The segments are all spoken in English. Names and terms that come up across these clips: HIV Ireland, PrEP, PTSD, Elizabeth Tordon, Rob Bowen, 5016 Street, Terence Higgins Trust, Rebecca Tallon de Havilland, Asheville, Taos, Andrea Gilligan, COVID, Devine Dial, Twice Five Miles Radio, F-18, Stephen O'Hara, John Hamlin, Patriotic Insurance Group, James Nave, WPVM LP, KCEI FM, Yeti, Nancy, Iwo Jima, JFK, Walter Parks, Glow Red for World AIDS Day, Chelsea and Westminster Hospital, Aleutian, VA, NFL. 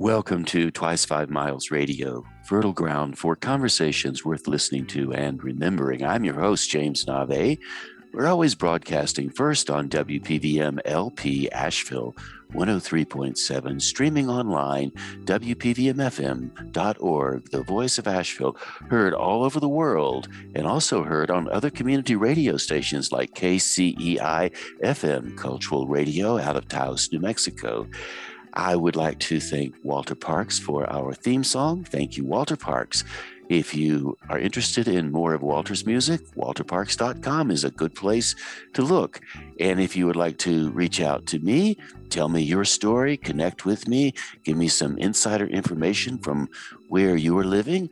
Welcome to Twice 5 Miles Radio, fertile ground for conversations worth listening to and remembering. I'm your host, James Nave. We're always broadcasting first on WPVM LP Asheville 103.7, streaming online, WPVMFM.org, the voice of Asheville, heard all over the world and also heard on other community radio stations like KCEI FM, Cultural Radio out of Taos, New Mexico. I would like to thank Walter Parks for our theme song. Thank you, Walter Parks. If you are interested in more of Walter's music, walterparks.com is a good place to look. And if you would like to reach out to me, tell me your story, connect with me, give me some insider information from where you are living,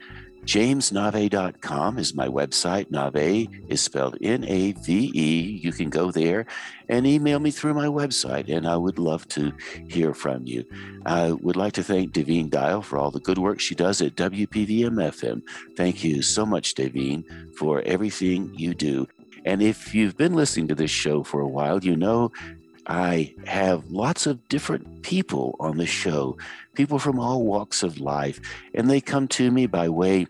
jamesnave.com is my website. Nave is spelled N-A-V-E. You can go there and email me through my website, and I would love to hear from you. I would like to thank Devine Dial for all the good work she does at WPVM-FM. Thank you so much, Devine, for everything you do. And if you've been listening to this show for a while, you know I have lots of different people on the show, people from all walks of life, and they come to me by way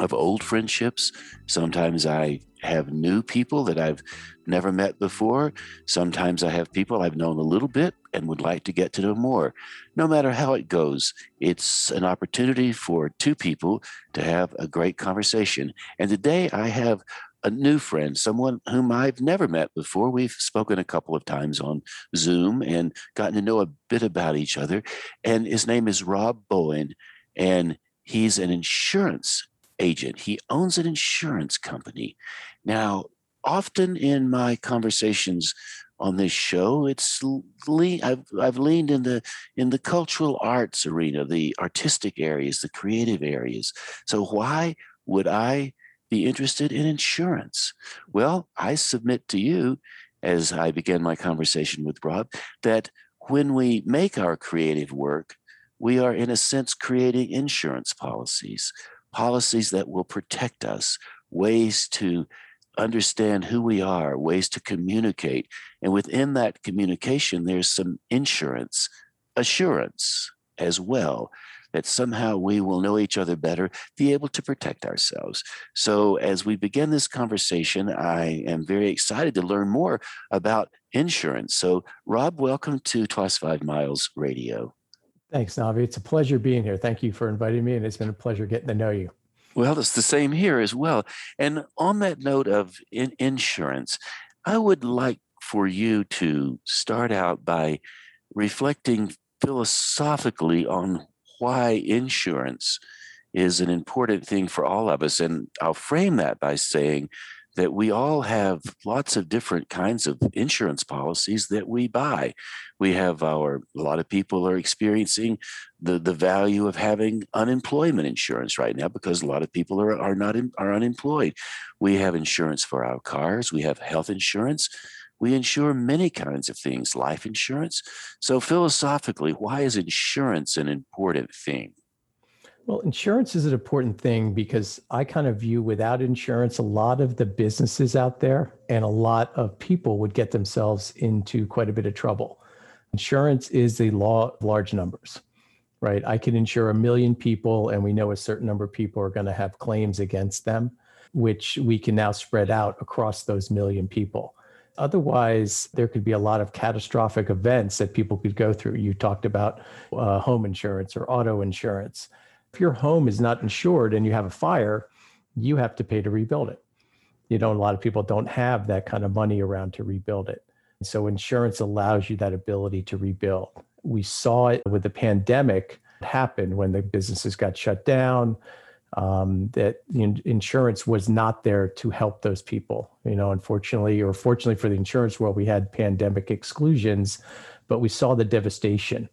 of old friendships. Sometimes I have new people that I've never met before. Sometimes I have people I've known a little bit and would like to get to know more. No matter how it goes, it's an opportunity for two people to have a great conversation. And today I have a new friend, someone whom I've never met before. We've spoken a couple of times on Zoom and gotten to know a bit about each other. And his name is Rob Bowen, and he's an insurance agent. He owns an insurance company. Now, often in my conversations on this show, I've leaned in the cultural arts arena, the artistic areas, the creative areas. So why would I be interested in insurance? Well, I submit to you, as I began my conversation with Rob, that when we make our creative work, we are in a sense creating insurance policies, policies that will protect us, ways to understand who we are, ways to communicate. And within that communication, there's some insurance, assurance as well, that somehow we will know each other better, be able to protect ourselves. So as we begin this conversation, I am very excited to learn more about insurance. So Rob, welcome to Twice 5 Miles Radio. Thanks, Navi. It's a pleasure being here. Thank you for inviting me, and it's been a pleasure getting to know you. Well, it's the same here as well. And on that note of insurance, I would like for you to start out by reflecting philosophically on why insurance is an important thing for all of us. And I'll frame that by saying that we all have lots of different kinds of insurance policies that we buy. We have a lot of people are experiencing the value of having unemployment insurance right now because a lot of people are unemployed. We have insurance for our cars. We have health insurance. We insure many kinds of things, life insurance. So philosophically, why is insurance an important thing? Well, insurance is an important thing because I kind of view without insurance, a lot of the businesses out there and a lot of people would get themselves into quite a bit of trouble. Insurance is the law of large numbers, right? I can insure 1 million people and we know a certain number of people are going to have claims against them, which we can now spread out across those 1 million people. Otherwise, there could be a lot of catastrophic events that people could go through. You talked about home insurance or auto insurance. If your home is not insured and you have a fire, you have to pay to rebuild it. You know, a lot of people don't have that kind of money around to rebuild it. So insurance allows you that ability to rebuild. We saw it with the pandemic happen when the businesses got shut down. That insurance was not there to help those people. You know, unfortunately or fortunately for the insurance world, we had pandemic exclusions, but we saw the devastation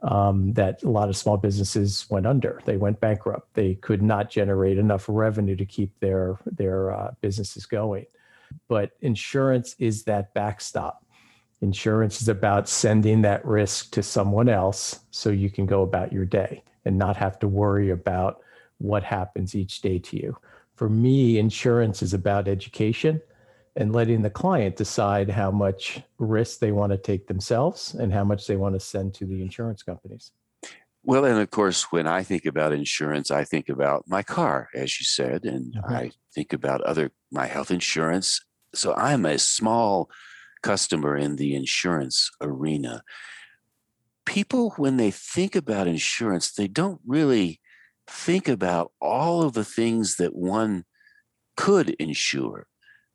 that a lot of small businesses went under. They went bankrupt. They could not generate enough revenue to keep their businesses going. But insurance is that backstop. Insurance is about sending that risk to someone else so you can go about your day and not have to worry about what happens each day to you. For me, insurance is about education and letting the client decide how much risk they want to take themselves and how much they want to send to the insurance companies. Well, and of course, when I think about insurance, I think about my car, as you said, and mm-hmm. I think about my health insurance. So I'm a small customer in the insurance arena. People, when they think about insurance, they don't really think about all of the things that one could insure.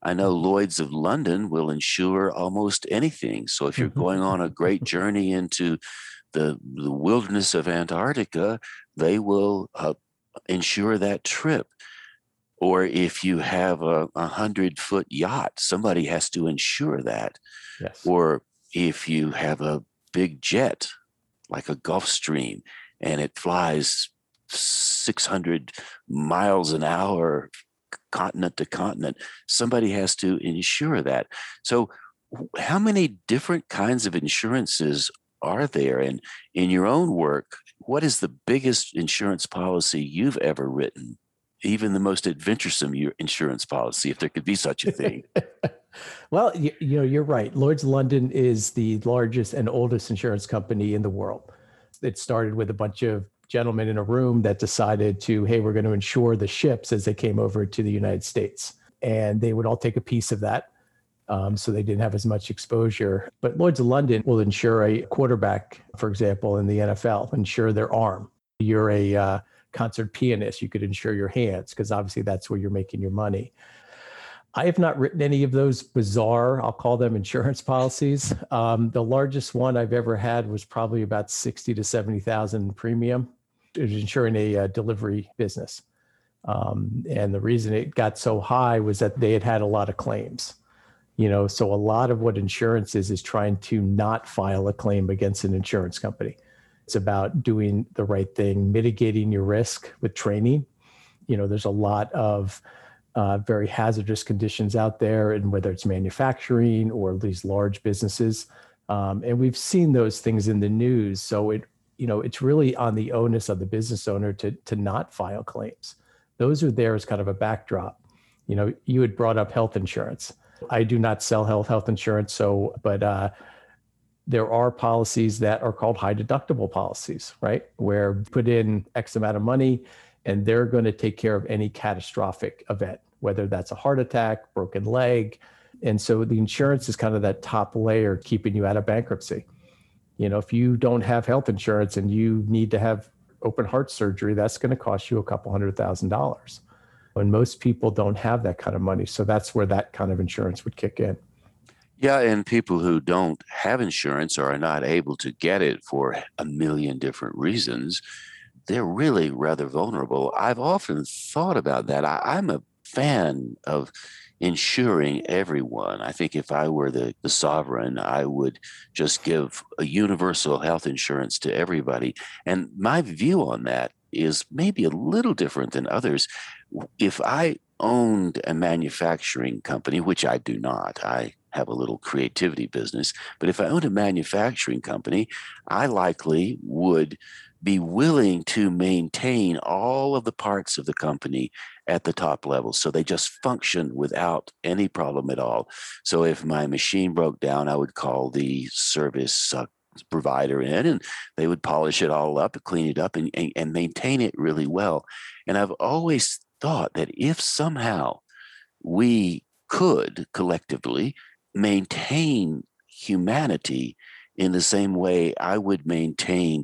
I know Lloyd's of London will insure almost anything. So if you're going on a great journey into the wilderness of Antarctica, they will insure that trip. Or if you have a 100-foot yacht, somebody has to insure that. Yes. Or if you have a big jet, like a Gulfstream, and it flies 600 miles an hour continent to continent, somebody has to insure that. So how many different kinds of insurances are there? And in your own work, what is the biggest insurance policy you've ever written? Even the most adventuresome insurance policy, if there could be such a thing. Well, you know, you're right. Lloyd's London is the largest and oldest insurance company in the world. It started with a bunch of gentlemen in a room that decided to, hey, we're going to insure the ships as they came over to the United States. And they would all take a piece of that. So they didn't have as much exposure. But Lloyd's of London will insure a quarterback, for example, in the NFL, insure their arm. You're a concert pianist, you could insure your hands, because obviously that's where you're making your money. I have not written any of those bizarre, I'll call them insurance policies. The largest one I've ever had was probably about 60 to 70,000 premium. It was insuring a delivery business. And the reason it got so high was that they had a lot of claims. You know, so a lot of what insurance is trying to not file a claim against an insurance company. It's about doing the right thing, mitigating your risk with training. You know, there's a lot of very hazardous conditions out there, and whether it's manufacturing or these large businesses. And we've seen those things in the news. So it's really on the onus of the business owner to not file claims. Those are there as kind of a backdrop. You know, you had brought up health insurance. I do not sell health insurance. So, but there are policies that are called high deductible policies, right? Where put in X amount of money and they're going to take care of any catastrophic event, whether that's a heart attack, broken leg. And so the insurance is kind of that top layer keeping you out of bankruptcy. You know, if you don't have health insurance and you need to have open heart surgery, that's going to cost you $200,000. When most people don't have that kind of money. So that's where that kind of insurance would kick in. Yeah, and people who don't have insurance or are not able to get it for a million different reasons, they're really rather vulnerable. I've often thought about that. I'm a fan of insuring everyone. I think if I were the sovereign, I would just give a universal health insurance to everybody. And my view on that is maybe a little different than others. If I owned a manufacturing company, which I do not, I have a little creativity business, but if I owned a manufacturing company, I likely would be willing to maintain all of the parts of the company at the top level. So they just function without any problem at all. So if my machine broke down, I would call the service provider in and they would polish it all up, clean it up and maintain it really well. And I've always thought that if somehow we could collectively maintain humanity in the same way I would maintain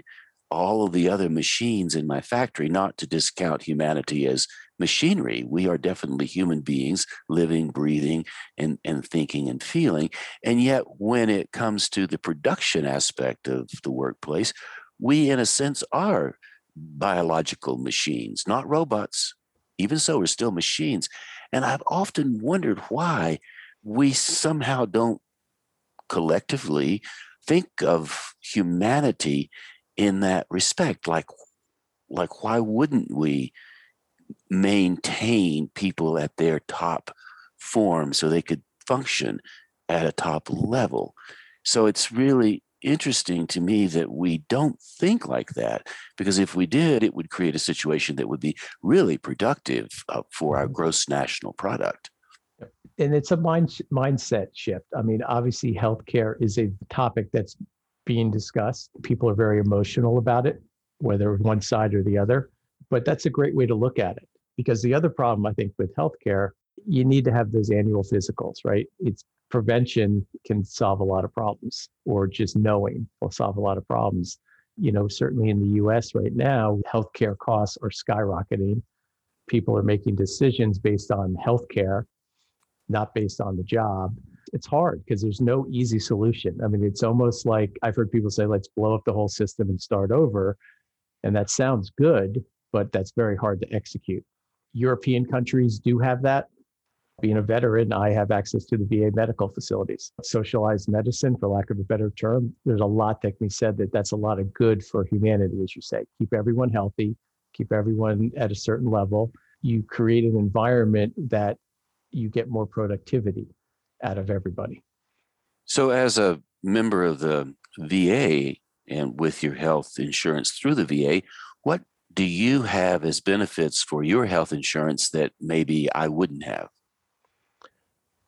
all of the other machines in my factory, not to discount humanity as machinery. We are definitely human beings, living, breathing, and thinking and feeling. And yet when it comes to the production aspect of the workplace, we in a sense are biological machines, not robots. Even so, we're still machines. And I've often wondered why we somehow don't collectively think of humanity in that respect. Like why wouldn't we maintain people at their top form so they could function at a top level? So it's really interesting to me that we don't think like that, because if we did, it would create a situation that would be really productive for our gross national product. And it's a mindset shift. I mean, obviously, healthcare is a topic that's being discussed. People are very emotional about it. whether one side or the other. But that's a great way to look at it, because the other problem, I think, with healthcare, you need to have those annual physicals, right? It's prevention can solve a lot of problems, or just knowing will solve a lot of problems. You know, certainly in the US right now, healthcare costs are skyrocketing. People are making decisions based on healthcare, not based on the job. It's hard because there's no easy solution. I mean, it's almost like I've heard people say, let's blow up the whole system and start over. And that sounds good, but that's very hard to execute. European countries do have that. Being a veteran, I have access to the VA medical facilities. Socialized medicine, for lack of a better term, there's a lot that can be said that's a lot of good for humanity, as you say. Keep everyone healthy, keep everyone at a certain level. You create an environment that you get more productivity out of everybody. So as a member of the VA and with your health insurance through the VA, what do you have as benefits for your health insurance that maybe I wouldn't have?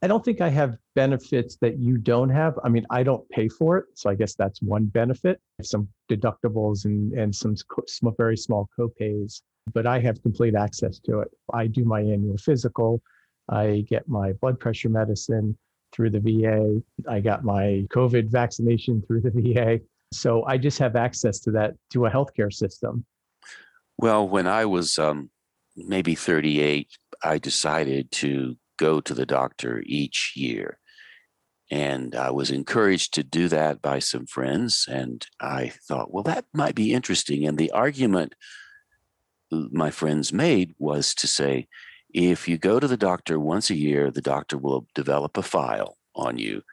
I don't think I have benefits that you don't have. I mean, I don't pay for it. So I guess that's one benefit. Some deductibles and some very small copays, but I have complete access to it. I do my annual physical. I get my blood pressure medicine through the VA. I got my COVID vaccination through the VA. So I just have access to that, to a healthcare system. Well, when I was maybe 38, I decided to go to the doctor each year. And I was encouraged to do that by some friends. And I thought, well, that might be interesting. And the argument my friends made was to say, if you go to the doctor once a year, the doctor will develop a file on you.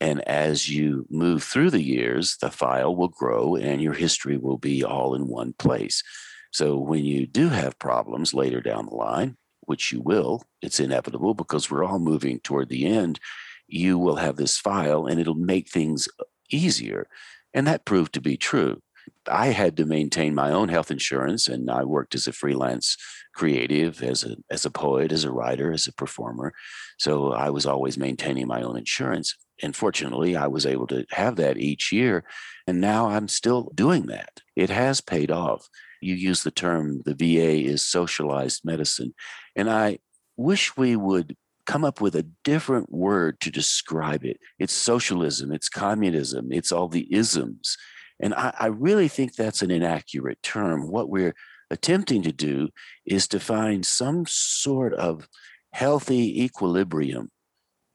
And as you move through the years, the file will grow and your history will be all in one place. So when you do have problems later down the line, which you will, it's inevitable because we're all moving toward the end, you will have this file and it'll make things easier. And that proved to be true. I had to maintain my own health insurance, and I worked as a freelance creative, as a poet, as a writer, as a performer. So I was always maintaining my own insurance. And fortunately, I was able to have that each year. And now I'm still doing that. It has paid off. You use the term, the VA is socialized medicine. And I wish we would come up with a different word to describe it. It's socialism, it's communism, it's all the isms. And I really think that's an inaccurate term. What we're attempting to do is to find some sort of healthy equilibrium,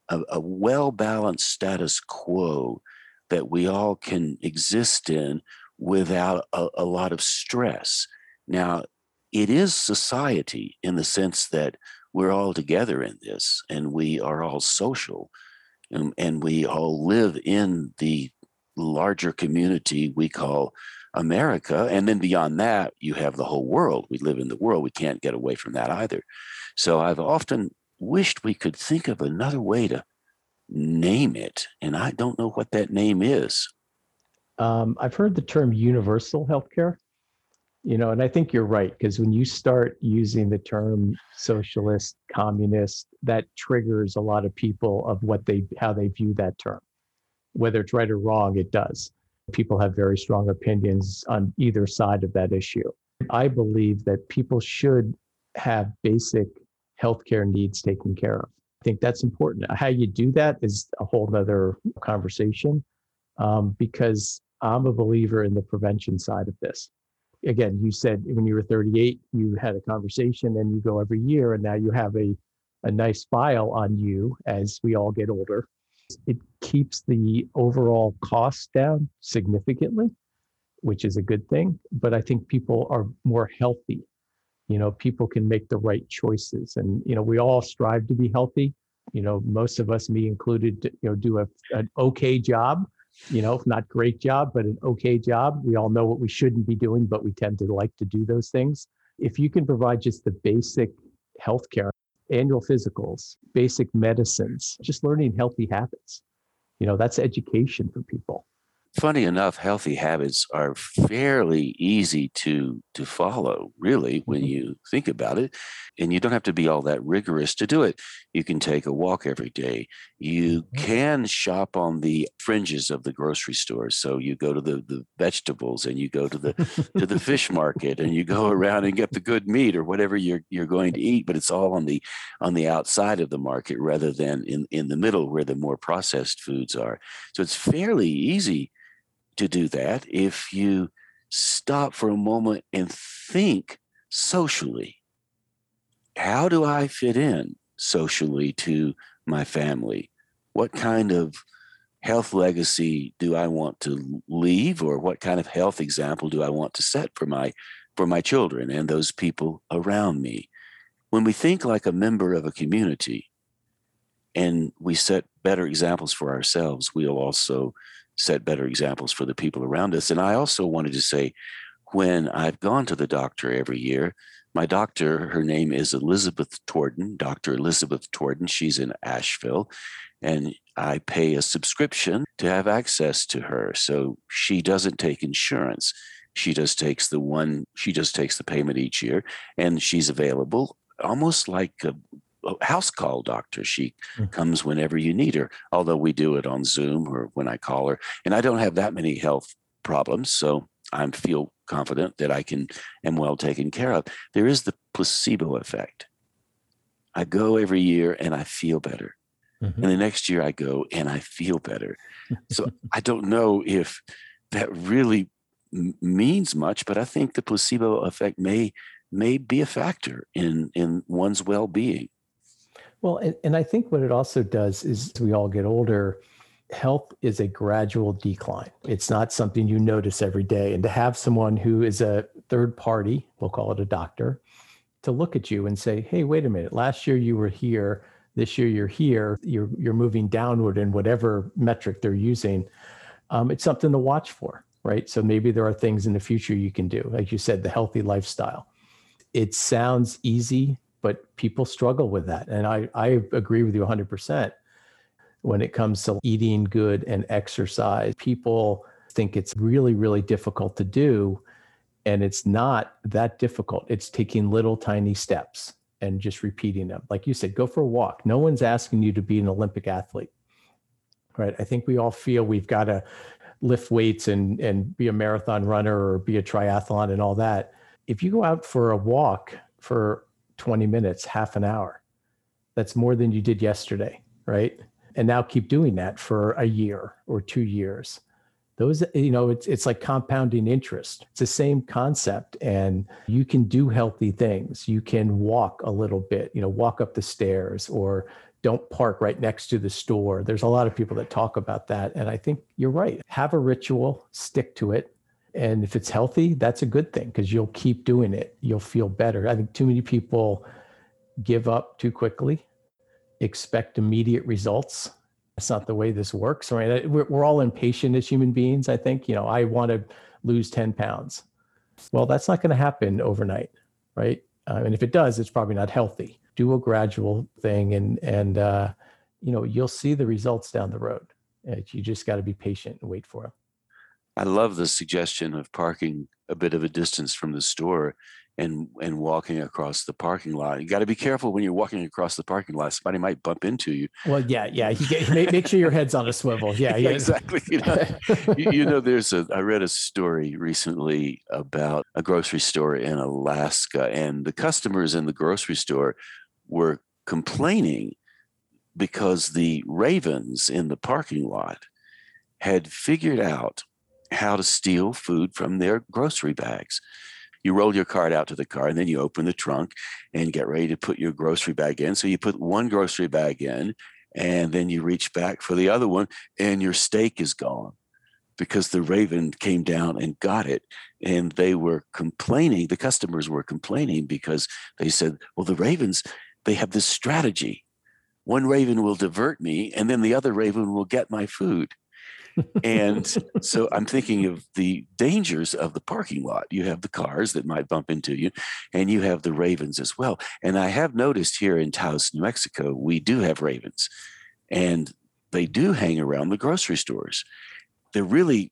a well-balanced status quo that we all can exist in without a lot of stress. Now, it is society in the sense that we're all together in this, and we are all social, and we all live in the larger community we call America. And then beyond that, you have the whole world. We live in the world. We can't get away from that either. So I've often wished we could think of another way to name it, and I don't know what that name is. I've heard the term universal healthcare, you know, and I think you're right, because when you start using the term socialist, communist, that triggers a lot of people of how they view that term. Whether it's right or wrong, it does. People have very strong opinions on either side of that issue. I believe that people should have basic healthcare needs taken care of. I think that's important. How you do that is a whole other conversation. Because I'm a believer in the prevention side of this. Again, you said when you were 38, you had a conversation and you go every year, and now you have a nice file on you as we all get older. It keeps the overall cost down significantly, which is a good thing. But I think people are more healthy. You know, people can make the right choices. And, you know, we all strive to be healthy. You know, most of us, me included, you know, do an okay job. You know, not great job, but an okay job. We all know what we shouldn't be doing, but we tend to like to do those things. If you can provide just the basic healthcare, annual physicals, basic medicines, just learning healthy habits, you know, that's education for people. funny enough, healthy habits are fairly easy to follow, really, when you think about it. And you don't have to be all that rigorous to do it. You can take a walk every day. You can shop on the fringes of the grocery store. So you go to the vegetables, and you go to the to the fish market, and you go around and get the good meat or whatever you're going to eat. But it's all on the outside of the market rather than in the middle where the more processed foods are. So it's fairly easy to do that if you stop for a moment and think socially. How do I fit in socially to my family? What kind of health legacy do I want to leave, or what kind of health example do I want to set for my children and those people around me? When we think like a member of a community and we set better examples for ourselves, we'll also set better examples for the people around us. And I also wanted to say, when I've gone to the doctor every year, my doctor, her name is Elizabeth Tordon, Dr. Elizabeth Tordon. She's in Asheville, and I pay a subscription to have access to her. So she doesn't take insurance. She just takes the payment each year, and she's available almost like a house call doctor. She comes whenever you need her, although we do it on Zoom or when I call her. And I don't have that many health problems, so I feel confident that am well taken care of. There is the placebo effect. I go every year and I feel better. Mm-hmm. And the next year I go and I feel better. So I don't know if that really means much, but I think the placebo effect may be a factor in one's well-being. Well, and I think what it also does is, as we all get older, health is a gradual decline. It's not something you notice every day. And to have someone who is a third party, we'll call it a doctor, to look at you and say, hey, wait a minute, last year you were here, this year you're here, you're moving downward in whatever metric they're using. It's something to watch for, right? So maybe there are things in the future you can do. Like you said, the healthy lifestyle. It sounds easy, but people struggle with that. And I agree with you 100%. When it comes to eating good and exercise, people think it's really, really difficult to do. And it's not that difficult. It's taking little tiny steps and just repeating them. Like you said, go for a walk. No one's asking you to be an Olympic athlete, right? I think we all feel we've got to lift weights and be a marathon runner or be a triathlon and all that. If you go out for a walk for 20 minutes, half an hour, that's more than you did yesterday, right? And now keep doing that for a year or 2 years. Those, it's like compounding interest. It's the same concept. And you can do healthy things. You can walk a little bit, walk up the stairs, or don't park right next to the store. There's a lot of people that talk about that. And I think you're right. Have a ritual, stick to it. And if it's healthy, that's a good thing because you'll keep doing it. You'll feel better. I think too many people give up too quickly, expect immediate results. That's not the way this works, right? We're all impatient as human beings. I think, I want to lose 10 pounds. Well, that's not going to happen overnight, right? And if it does, it's probably not healthy. Do a gradual thing and you'll see the results down the road. You just got to be patient and wait for them. I love the suggestion of parking a bit of a distance from the store and walking across the parking lot. You got to be careful when you're walking across the parking lot. Somebody might bump into you. Well, yeah. Make sure your head's on a swivel. Yeah. Exactly. I read a story recently about a grocery store in Alaska, and the customers in the grocery store were complaining because the ravens in the parking lot had figured out how to steal food from their grocery bags. You roll your cart out to the car, and then you open the trunk and get ready to put your grocery bag in. So you put one grocery bag in, and then you reach back for the other one, and your steak is gone because the raven came down and got it. And they were complaining. The customers were complaining because they said, well, the ravens, they have this strategy. One raven will divert me, and then the other raven will get my food. And so I'm thinking of the dangers of the parking lot. You have the cars that might bump into you, and you have the ravens as well. And I have noticed here in Taos, New Mexico, we do have ravens, and they do hang around the grocery stores. They're really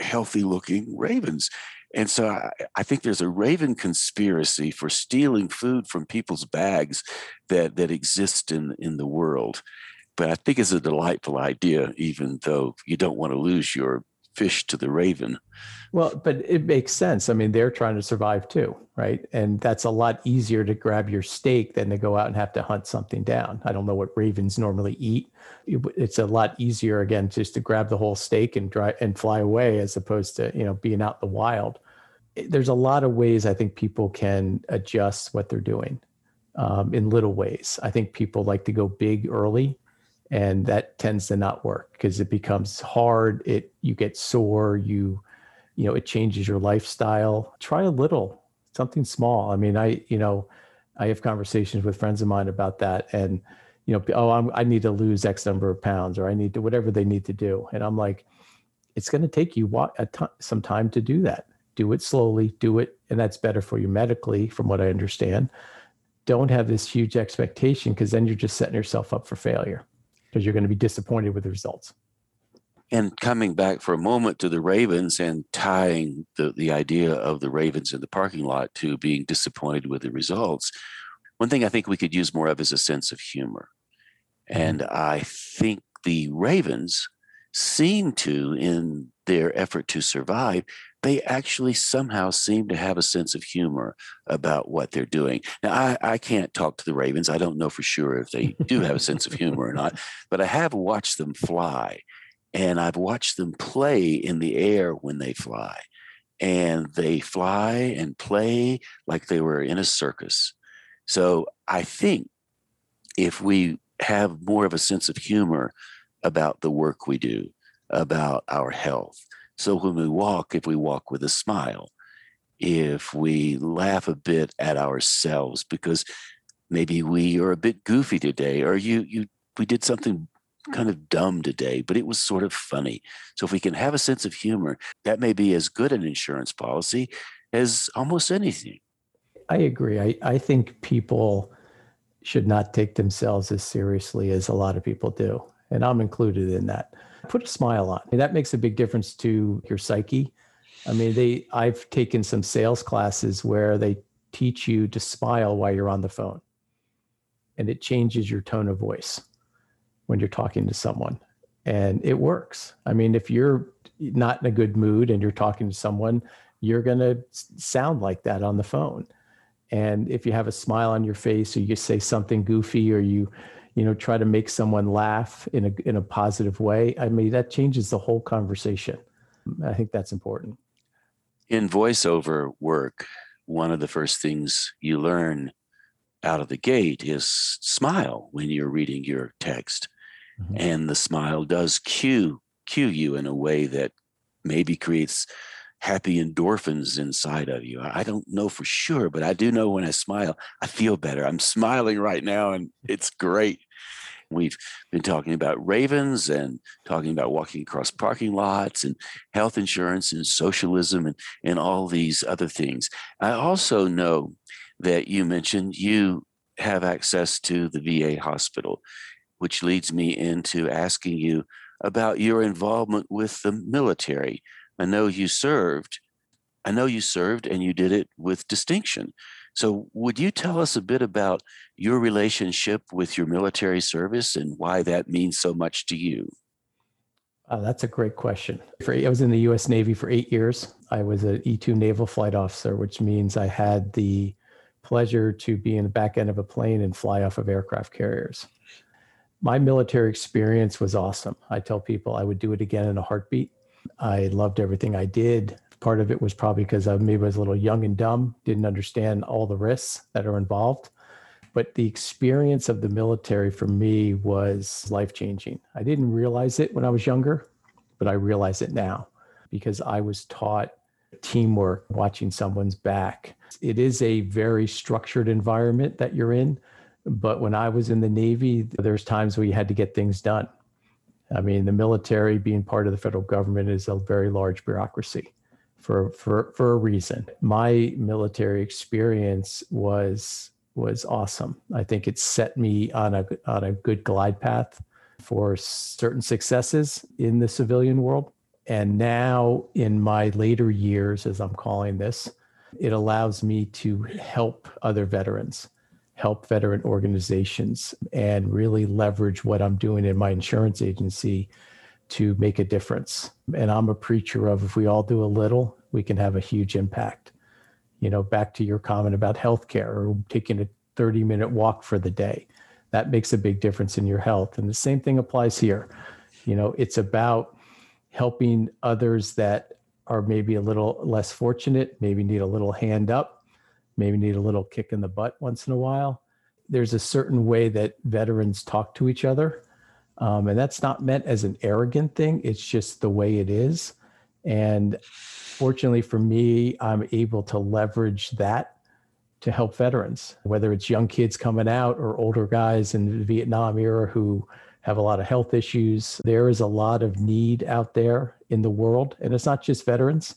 healthy looking ravens. And so I think there's a raven conspiracy for stealing food from people's bags that exists in the world. But I think it's a delightful idea, even though you don't want to lose your fish to the raven. Well, but it makes sense. I mean, they're trying to survive too, right? And that's a lot easier to grab your steak than to go out and have to hunt something down. I don't know what ravens normally eat. It's a lot easier, again, just to grab the whole steak and drive and fly away, as opposed to, you know, being out in the wild. There's a lot of ways I think people can adjust what they're doing in little ways. I think people like to go big early, and that tends to not work because it becomes hard. You get sore, you know, it changes your lifestyle. Try a little, something small. I mean, I have conversations with friends of mine about that, and, you know, I need to lose X number of pounds, or I need to, whatever they need to do. And I'm like, it's going to take you some time to do that. Do it slowly, do it. And that's better for you medically, from what I understand. Don't have this huge expectation, because then you're just setting yourself up for failure, because you're going to be disappointed with the results. And coming back for a moment to the ravens and tying the idea of the ravens in the parking lot to being disappointed with the results, one thing I think we could use more of is a sense of humor. And I think the ravens seem to, in their effort to survive, they actually somehow seem to have a sense of humor about what they're doing. Now, I can't talk to the ravens. I don't know for sure if they do have a sense of humor or not, but I have watched them fly, and I've watched them play in the air when they fly. And they fly and play like they were in a circus. So I think if we have more of a sense of humor about the work we do, about our health, so when we walk, if we walk with a smile, if we laugh a bit at ourselves, because maybe we are a bit goofy today, or we did something kind of dumb today, but it was sort of funny. So if we can have a sense of humor, that may be as good an insurance policy as almost anything. I agree. I think people should not take themselves as seriously as a lot of people do. And I'm included in that. Put a smile on. And that makes a big difference to your psyche. I mean, I've taken some sales classes where they teach you to smile while you're on the phone, and it changes your tone of voice when you're talking to someone, and it works. I mean, if you're not in a good mood and you're talking to someone, you're going to sound like that on the phone. And if you have a smile on your face, or you say something goofy, or you try to make someone laugh in a positive way, I mean, that changes the whole conversation. I think that's important. In voiceover work, one of the first things you learn out of the gate is smile when you're reading your text. Mm-hmm. And the smile does cue you in a way that maybe creates happy endorphins inside of you. I don't know for sure, but I do know when I smile, I feel better. I'm smiling right now, and it's great. We've been talking about ravens and talking about walking across parking lots and health insurance and socialism and all these other things. I also know that you mentioned you have access to the VA hospital, which leads me into asking you about your involvement with the military. I know you served, and you did it with distinction. So would you tell us a bit about your relationship with your military service and why that means so much to you? That's a great question. I was in the U.S. Navy for 8 years. I was an E2 naval flight officer, which means I had the pleasure to be in the back end of a plane and fly off of aircraft carriers. My military experience was awesome. I tell people I would do it again in a heartbeat. I loved everything I did. Part of it was probably because I was a little young and dumb, didn't understand all the risks that are involved. But the experience of the military for me was life-changing. I didn't realize it when I was younger, but I realize it now because I was taught teamwork, watching someone's back. It is a very structured environment that you're in. But when I was in the Navy, there's times where you had to get things done. I mean, the military, being part of the federal government, is a very large bureaucracy for a reason. My military experience was awesome. I think it set me on a good glide path for certain successes in the civilian world, And now in my later years, as I'm calling this, it allows me to help other veterans, help veteran organizations, and really leverage what I'm doing in my insurance agency to make a difference. And I'm a preacher of, if we all do a little, we can have a huge impact. You know, back to your comment about healthcare or taking a 30-minute walk for the day, that makes a big difference in your health. And the same thing applies here. You know, it's about helping others that are maybe a little less fortunate, maybe need a little hand up, maybe need a little kick in the butt once in a while. There's a certain way that veterans talk to each other. And that's not meant as an arrogant thing. It's just the way it is. And fortunately for me, I'm able to leverage that to help veterans, whether it's young kids coming out or older guys in the Vietnam era who have a lot of health issues. There is a lot of need out there in the world. And it's not just veterans.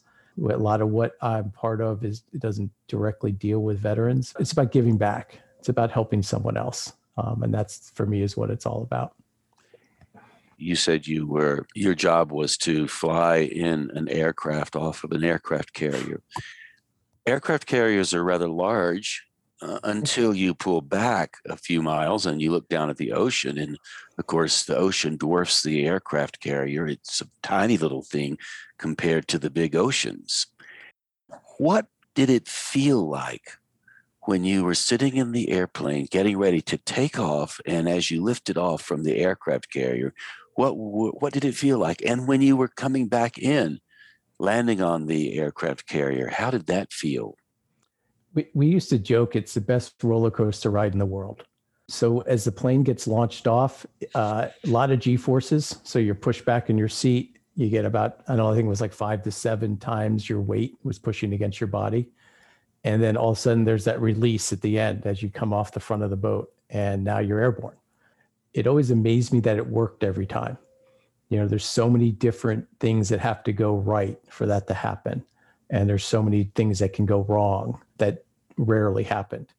A lot of what I'm part of is, it doesn't directly deal with veterans. It's about giving back. It's about helping someone else. And that's, for me, is what it's all about. You said you were, your job was to fly in an aircraft off of an aircraft carrier. Aircraft carriers are rather large until you pull back a few miles and you look down at the ocean. And of course, the ocean dwarfs the aircraft carrier. It's a tiny little thing compared to the big oceans. What did it feel like when you were sitting in the airplane getting ready to take off, and as you lifted off from the aircraft carrier, what did it feel like? And when you were coming back in, landing on the aircraft carrier, how did that feel? We used to joke it's the best roller coaster ride in the world. So as the plane gets launched off, a lot of G-forces. So you're pushed back in your seat. You get about, I think it was like 5 to 7 times your weight was pushing against your body. And then all of a sudden there's that release at the end as you come off the front of the boat, and now you're airborne. It always amazed me that it worked every time. You know, there's so many different things that have to go right for that to happen. And there's so many things that can go wrong that rarely happened.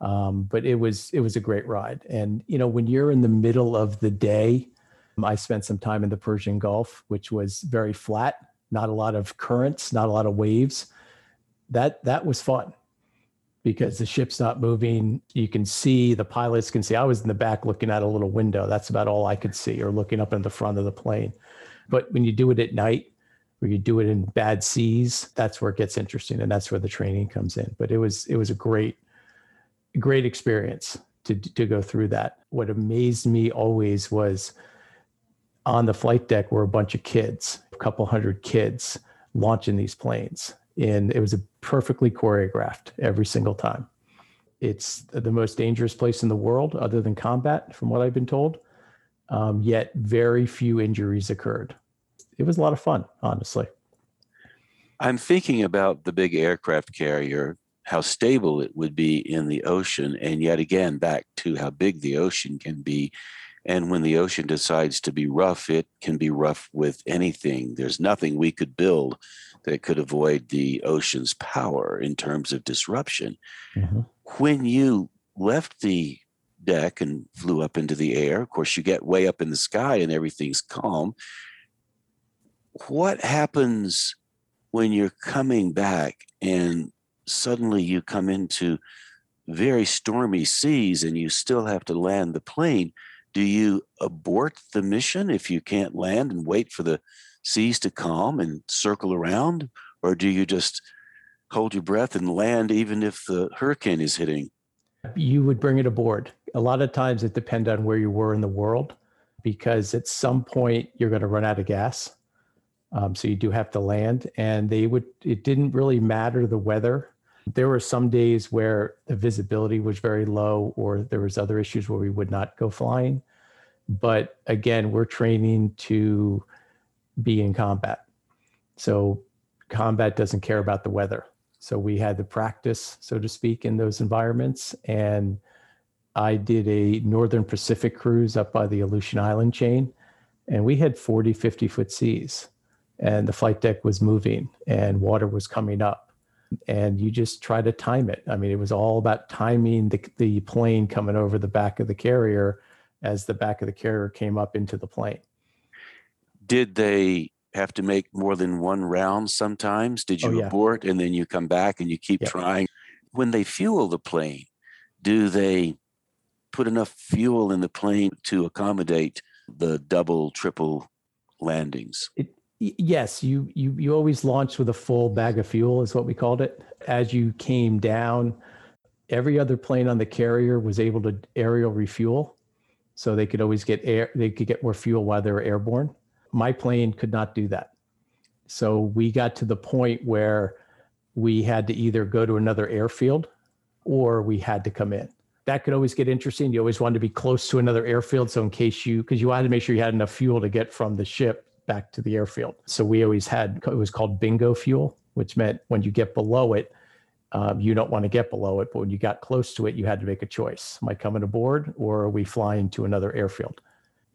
But it was a great ride. And, you know, when you're in the middle of the day, I spent some time in the Persian Gulf, which was very flat, not a lot of currents, not a lot of waves. That was fun because the ship's not moving. You can see, the pilots can see. I was in the back looking out a little window. That's about all I could see, or looking up in the front of the plane. But when you do it at night, or you do it in bad seas, that's where it gets interesting, and that's where the training comes in. But it was a great experience to go through that. What amazed me always was on the flight deck were a bunch of kids, a couple hundred kids launching these planes. And it was a perfectly choreographed every single time. It's the most dangerous place in the world other than combat, from what I've been told. Yet very few injuries occurred. It was a lot of fun, honestly. I'm thinking about the big aircraft carrier, how stable it would be in the ocean. And yet again, back to how big the ocean can be. And when the ocean decides to be rough, it can be rough with anything. There's nothing we could build that could avoid the ocean's power in terms of disruption. Mm-hmm. When you left the deck and flew up into the air, of course, you get way up in the sky and everything's calm. What happens when you're coming back and suddenly you come into very stormy seas and you still have to land the plane? Do you abort the mission if you can't land and wait for the seas to calm and circle around? Or do you just hold your breath and land even if the hurricane is hitting? You would bring it aboard. A lot of times it depends on where you were in the world, because at some point you're going to run out of gas. So you do have to land, and it didn't really matter the weather. There were some days where the visibility was very low, or there was other issues where we would not go flying. But again, we're training to be in combat. So combat doesn't care about the weather. So we had the practice, so to speak, in those environments. And I did a Northern Pacific cruise up by the Aleutian Island chain, and we had 40, 50-foot seas. And the flight deck was moving and water was coming up, and you just try to time it. I mean, it was all about timing the plane coming over the back of the carrier as the back of the carrier came up into the plane. Did they have to make more than one round sometimes? Did you abort and then you come back and you keep trying? When they fuel the plane, do they put enough fuel in the plane to accommodate the double, triple landings? Yes. You always launched with a full bag of fuel is what we called it. As you came down, every other plane on the carrier was able to aerial refuel. So they could always get air. They could get more fuel while they were airborne. My plane could not do that. So we got to the point where we had to either go to another airfield or we had to come in. That could always get interesting. You always wanted to be close to another airfield. So in case because you wanted to make sure you had enough fuel to get from the ship back to the airfield. So we always had, it was called bingo fuel, which meant when you get below it, you don't want to get below it, but when you got close to it, you had to make a choice. Am I coming aboard or are we flying to another airfield?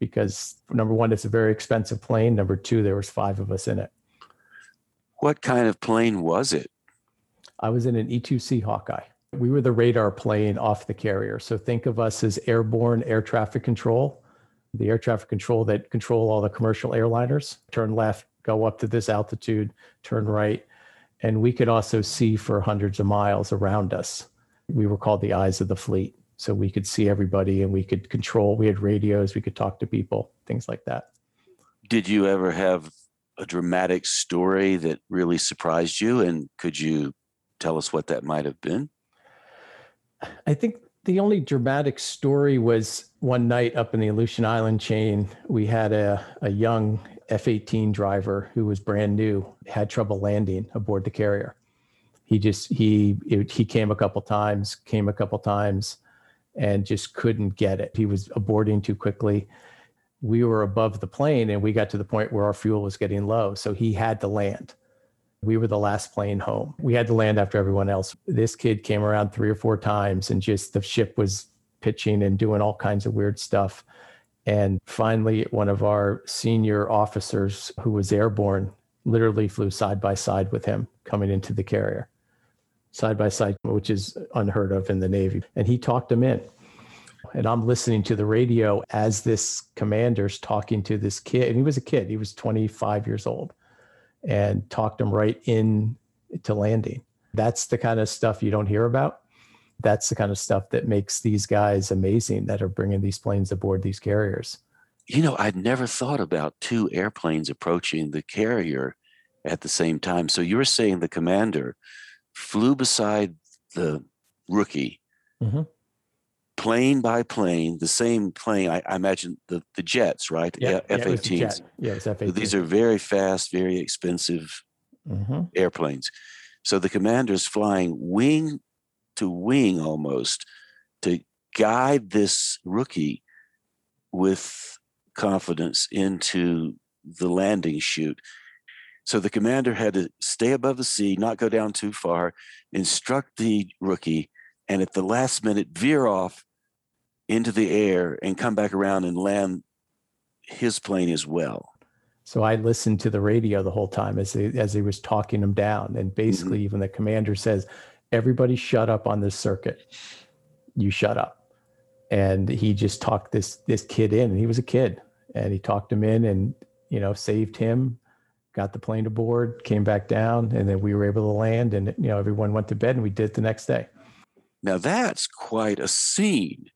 Because number one, it's a very expensive plane. Number two, there was five of us in it. What kind of plane was it? I was in an E2C Hawkeye. We were the radar plane off the carrier. So think of us as airborne air traffic control, the air traffic control that control all the commercial airliners. Turn left, go up to this altitude, turn right. And we could also see for hundreds of miles around us. We were called the eyes of the fleet. So we could see everybody and we could control. We had radios, we could talk to people, things like that. Did you ever have a dramatic story that really surprised you? And could you tell us what that might have been? I think the only dramatic story was one night up in the Aleutian Island chain, we had a young F-18 driver who was brand new, had trouble landing aboard the carrier. He came a couple times and just couldn't get it. He was aborting too quickly. We were above the plane and we got to the point where our fuel was getting low. So he had to land. We were the last plane home. We had to land after everyone else. This kid came around three or four times and just the ship was pitching and doing all kinds of weird stuff. And finally, one of our senior officers who was airborne literally flew side by side with him coming into the carrier, side by side, which is unheard of in the Navy. And he talked him in. And I'm listening to the radio as this commander's talking to this kid. And he was a kid. He was 25 years old and talked him right in to landing. That's the kind of stuff you don't hear about. That's the kind of stuff that makes these guys amazing that are bringing these planes aboard these carriers. You know, I'd never thought about two airplanes approaching the carrier at the same time. So you're saying the commander flew beside the rookie, plane by plane, the same plane. I imagine the jets, right? Yeah, F-18s. It's F-18. So these are very fast, very expensive airplanes. So the commander's flying wing to wing almost to guide this rookie with confidence into the landing chute. So the commander had to stay above the sea, not go down too far, instruct the rookie, and at the last minute veer off into the air and come back around and land his plane as well. So I listened to the radio the whole time as he was talking him down. And basically even the commander says, everybody shut up on this circuit. You shut up. And he just talked this kid in, and he was a kid, and he talked him in and, saved him, got the plane aboard, came back down, and then we were able to land and, everyone went to bed and we did it the next day. Now that's quite a scene.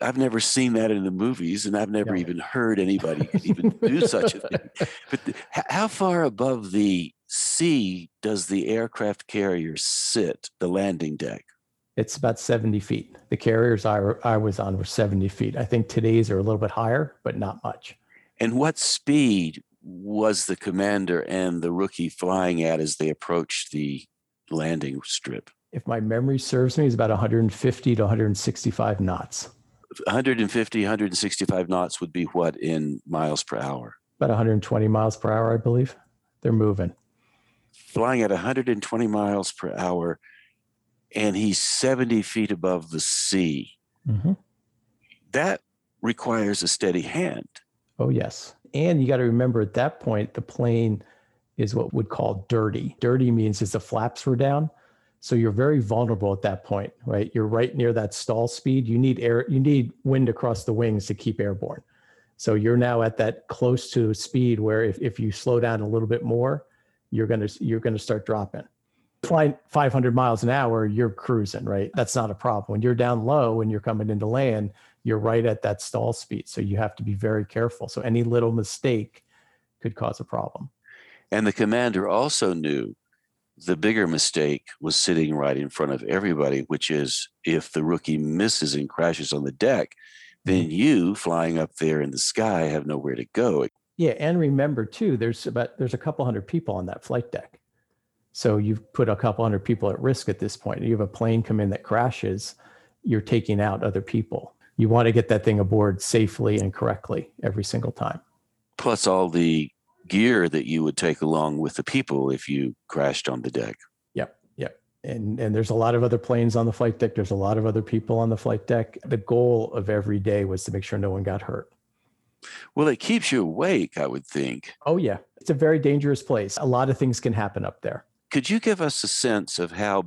I've never seen that in the movies, and I've never even heard anybody even do such a thing. But how far above the sea does the aircraft carrier sit, the landing deck? It's about 70 feet. The carriers I was on were 70 feet. I think today's are a little bit higher, but not much. And what speed was the commander and the rookie flying at as they approached the landing strip? If my memory serves me, it's about 150 to 165 knots. 150, 165 knots would be what in miles per hour? About 120 miles per hour, I believe. They're moving. Flying at 120 miles per hour, and he's 70 feet above the sea. That requires a steady hand. Oh, yes. And you got to remember at that point, the plane is what we'd call dirty. Dirty means the flaps were down. So you're very vulnerable at that point, right? You're right near that stall speed. You need wind across the wings to keep airborne. So you're now at that close to speed where if you slow down a little bit more, you're going to start dropping. Flying 500 miles an hour, you're cruising, right? That's not a problem. When you're down low and you're coming into land, you're right at that stall speed. So you have to be very careful. So any little mistake could cause a problem. And the commander also knew the bigger mistake was sitting right in front of everybody, which is if the rookie misses and crashes on the deck, then you flying up there in the sky have nowhere to go. Yeah. And remember too, there's a couple hundred people on that flight deck. So you've put a couple hundred people at risk at this point. You have a plane come in that crashes, you're taking out other people. You want to get that thing aboard safely and correctly every single time. Plus all the gear that you would take along with the people if you crashed on the deck. Yep. And there's a lot of other planes on the flight deck. There's a lot of other people on the flight deck. The goal of every day was to make sure no one got hurt. Well, it keeps you awake, I would think. Oh, yeah. It's a very dangerous place. A lot of things can happen up there. Could you give us a sense of how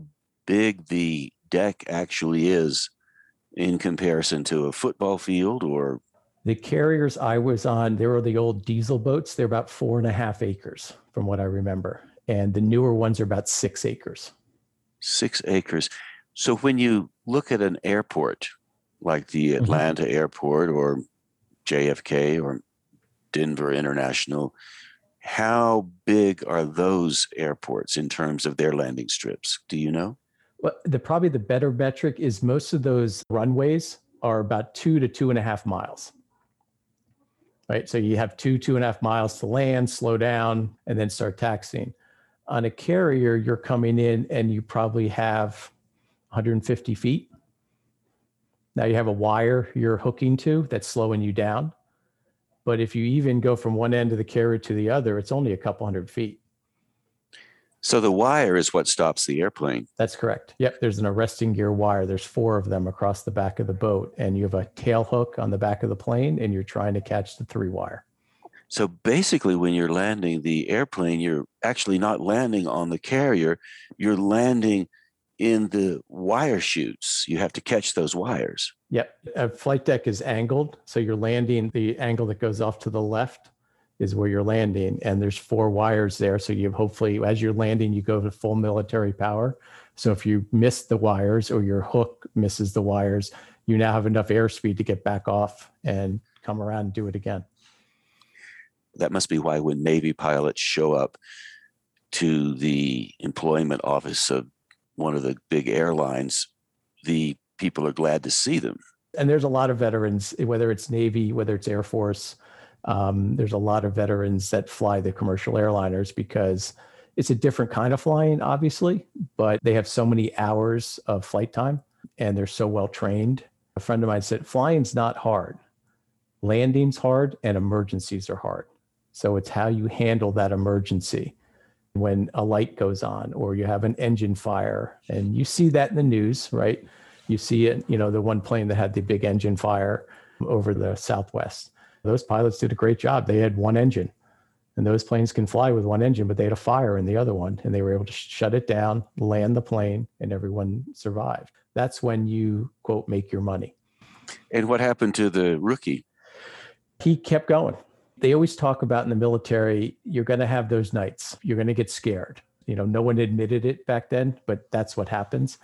big the deck actually is in comparison to a football field or? The carriers I was on, they were the old diesel boats. They're about 4.5 acres from what I remember. And the newer ones are about 6 acres. 6 acres. So when you look at an airport like the Atlanta airport or JFK or Denver International, how big are those airports in terms of their landing strips? Do you know? Well, probably the better metric is most of those runways are about 2 to 2.5 miles, right? So you have 2.5 miles to land, slow down, and then start taxiing. On a carrier, you're coming in and you probably have 150 feet. Now you have a wire you're hooking to that's slowing you down. But if you even go from one end of the carrier to the other, it's only a couple hundred feet. So the wire is what stops the airplane. That's correct. Yep. There's an arresting gear wire. There's 4 of them across the back of the boat. And you have a tail hook on the back of the plane and you're trying to catch the 3 wire. So basically when you're landing the airplane, you're actually not landing on the carrier. You're landing in the wire chutes. You have to catch those wires. Yep. A flight deck is angled. So you're landing, the angle that goes off to the left is where you're landing. And there's 4 wires there. So you hopefully, as you're landing, you go to full military power. So if you miss the wires or your hook misses the wires, you now have enough airspeed to get back off and come around and do it again. That must be why when Navy pilots show up to the employment office of one of the big airlines, the people are glad to see them. And there's a lot of veterans, whether it's Navy, whether it's Air Force, there's a lot of veterans that fly the commercial airliners because it's a different kind of flying, obviously, but they have so many hours of flight time and they're so well trained. A friend of mine said, flying's not hard. Landing's hard and emergencies are hard. So it's how you handle that emergency. When a light goes on or you have an engine fire, and you see that in the news, right? You see it, the one plane that had the big engine fire over the Southwest. Those pilots did a great job. They had one engine and those planes can fly with one engine, but they had a fire in the other one and they were able to shut it down, land the plane, and everyone survived. That's when you, quote, make your money. And what happened to the rookie? He kept going. They always talk about in the military, you're going to have those nights. You're going to get scared. No one admitted it back then, but that's what happens.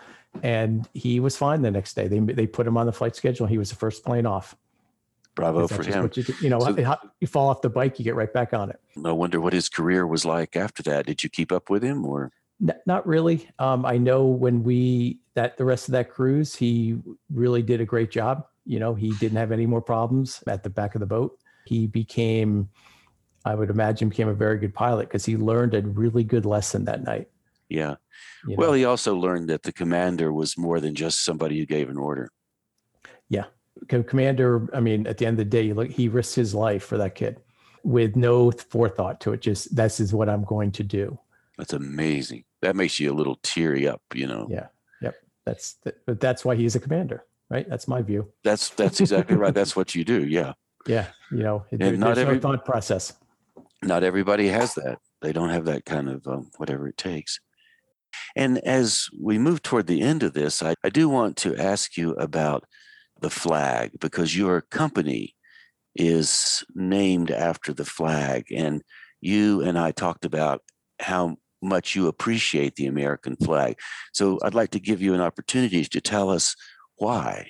And he was fine the next day. They put him on the flight schedule. He was the first plane off. Bravo for him. You fall off the bike, you get right back on it. No wonder what his career was like after that. Did you keep up with him or? Not really. I know when the rest of that cruise, he really did a great job. He didn't have any more problems at the back of the boat. He became a very good pilot because he learned a really good lesson that night. Yeah. Well, he also learned that the commander was more than just somebody who gave an order. Yeah. Commander, at the end of the day, he risked his life for that kid with no forethought to it. Just, this is what I'm going to do. That's amazing. That makes you a little teary up, Yeah. Yep. But that's why he's a commander, right? That's my view. That's exactly right. That's what you do. Yeah. Yeah. There's no thought process. Not everybody has that. They don't have that kind of whatever it takes. And as we move toward the end of this, I do want to ask you about the flag because your company is named after the flag. And you and I talked about how much you appreciate the American flag. So I'd like to give you an opportunity to tell us why.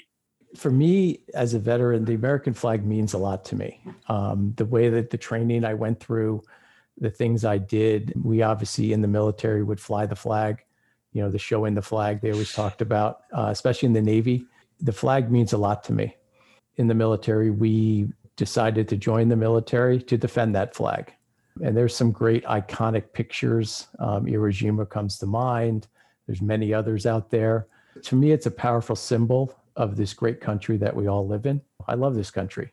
For me, as a veteran, the American flag means a lot to me. The way that the training I went through, the things I did, we obviously in the military would fly the flag, you know, the show in the flag they always talked about, especially in the Navy. The flag means a lot to me. In the military, we decided to join the military to defend that flag. And there's some great iconic pictures. Iwo Jima comes to mind. There's many others out there. To me, it's a powerful symbol of this great country that we all live in. I love this country.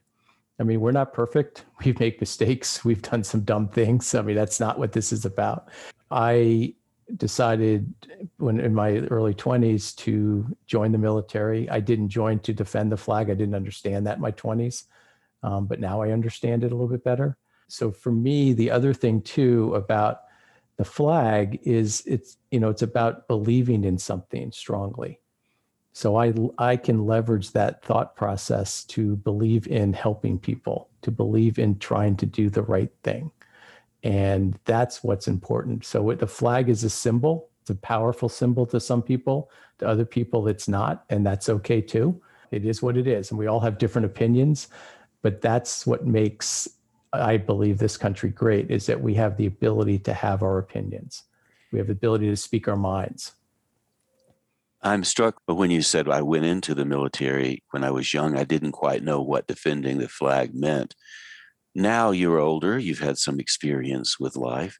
I mean, we're not perfect. We make mistakes. We've done some dumb things. I mean, that's not what this is about. I decided when in my early 20s to join the military. I didn't join to defend the flag. I didn't understand that in my 20s, but now I understand it a little bit better. So for me, the other thing too about the flag is it's about believing in something strongly. So I can leverage that thought process to believe in helping people, to believe in trying to do the right thing. And that's what's important. So the flag is a symbol. It's a powerful symbol to some people. To other people, it's not. And that's okay too. It is what it is. And we all have different opinions, but that's what makes, I believe, this country great, is that we have the ability to have our opinions. We have the ability to speak our minds. I'm struck when you said I went into the military when I was young. I didn't quite know what defending the flag meant. Now you're older. You've had some experience with life.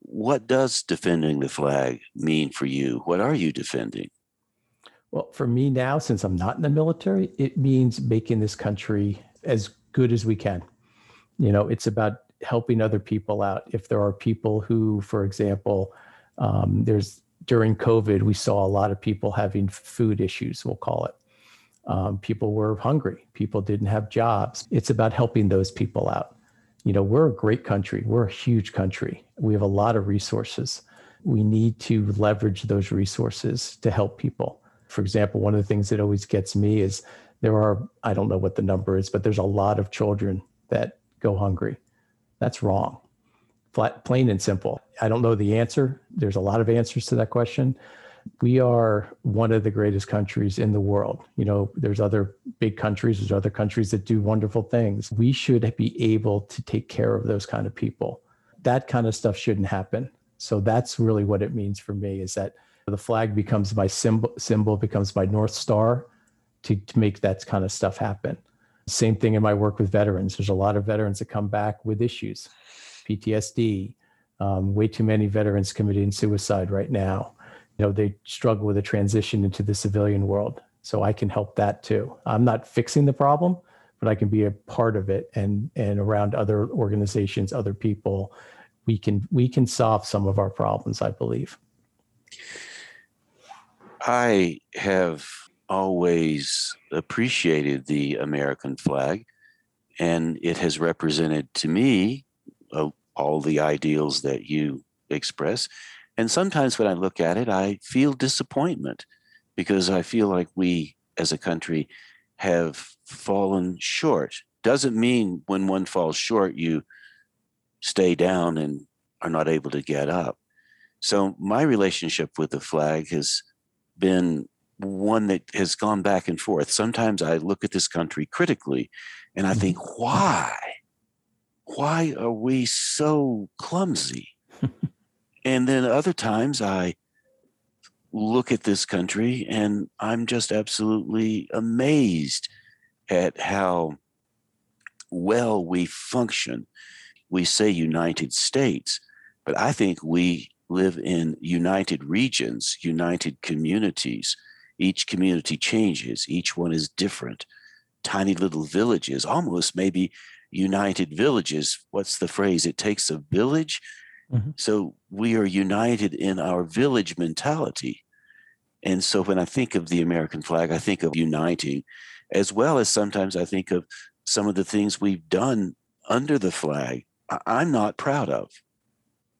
What does defending the flag mean for you? What are you defending? Well, for me now, since I'm not in the military, it means making this country as good as we can. You know, it's about helping other people out. If there are people who, for example, during COVID, we saw a lot of people having food issues, we'll call it. People were hungry. People didn't have jobs. It's about helping those people out. You know, we're a great country. We're a huge country. We have a lot of resources. We need to leverage those resources to help people. For example, one of the things that always gets me is there are, I don't know what the number is, but there's a lot of children that go hungry. That's wrong. Plain and simple. I don't know the answer. There's a lot of answers to that question. We are one of the greatest countries in the world. You know, there's other big countries, there's other countries that do wonderful things. We should be able to take care of those kind of people. That kind of stuff shouldn't happen. So that's really what it means for me, is that the flag becomes my symbol becomes my North Star to make that kind of stuff happen. Same thing in my work with veterans. There's a lot of veterans that come back with issues. PTSD, way too many veterans committing suicide right now. You know, they struggle with a transition into the civilian world. So I can help that too. I'm not fixing the problem, but I can be a part of it. And around other organizations, other people, we can solve some of our problems, I believe. I have always appreciated the American flag, and it has represented to me all the ideals that you express. And sometimes when I look at it, I feel disappointment, because I feel like we as a country have fallen short. Doesn't mean when one falls short, you stay down and are not able to get up. So my relationship with the flag has been one that has gone back and forth. Sometimes I look at this country critically and I think, why? Why are we so clumsy? And then other times I look at this country and I'm just absolutely amazed at how well we function. We say United States, but I think we live in united regions, united communities. Each community changes. Each one is different. Tiny little villages, almost maybe united villages. What's the phrase? It takes a village. Mm-hmm. So we are united in our village mentality. And so when I think of the American flag, I think of uniting, as well as sometimes I think of some of the things we've done under the flag I'm not proud of.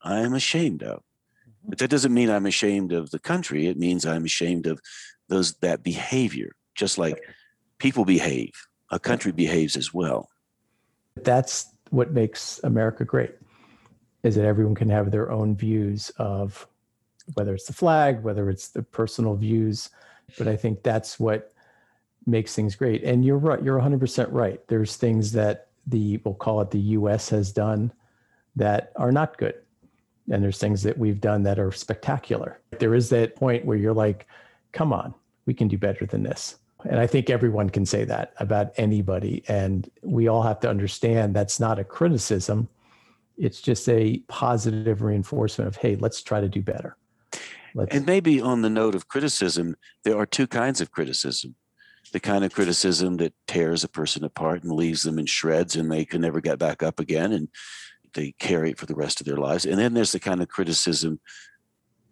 I'm ashamed of. Mm-hmm. But that doesn't mean I'm ashamed of the country. It means I'm ashamed of that behavior, just like people behave. A country behaves as well. That's what makes America great, is that everyone can have their own views of whether it's the flag, whether it's the personal views. But I think that's what makes things great. And you're right. You're 100% right. There's things that we'll call it the U.S. has done that are not good. And there's things that we've done that are spectacular. There is that point where you're like, come on, we can do better than this. And I think everyone can say that about anybody. And we all have to understand that's not a criticism. It's just a positive reinforcement of, hey, let's try to do better. And maybe on the note of criticism, there are two kinds of criticism. The kind of criticism that tears a person apart and leaves them in shreds and they can never get back up again and they carry it for the rest of their lives. And then there's the kind of criticism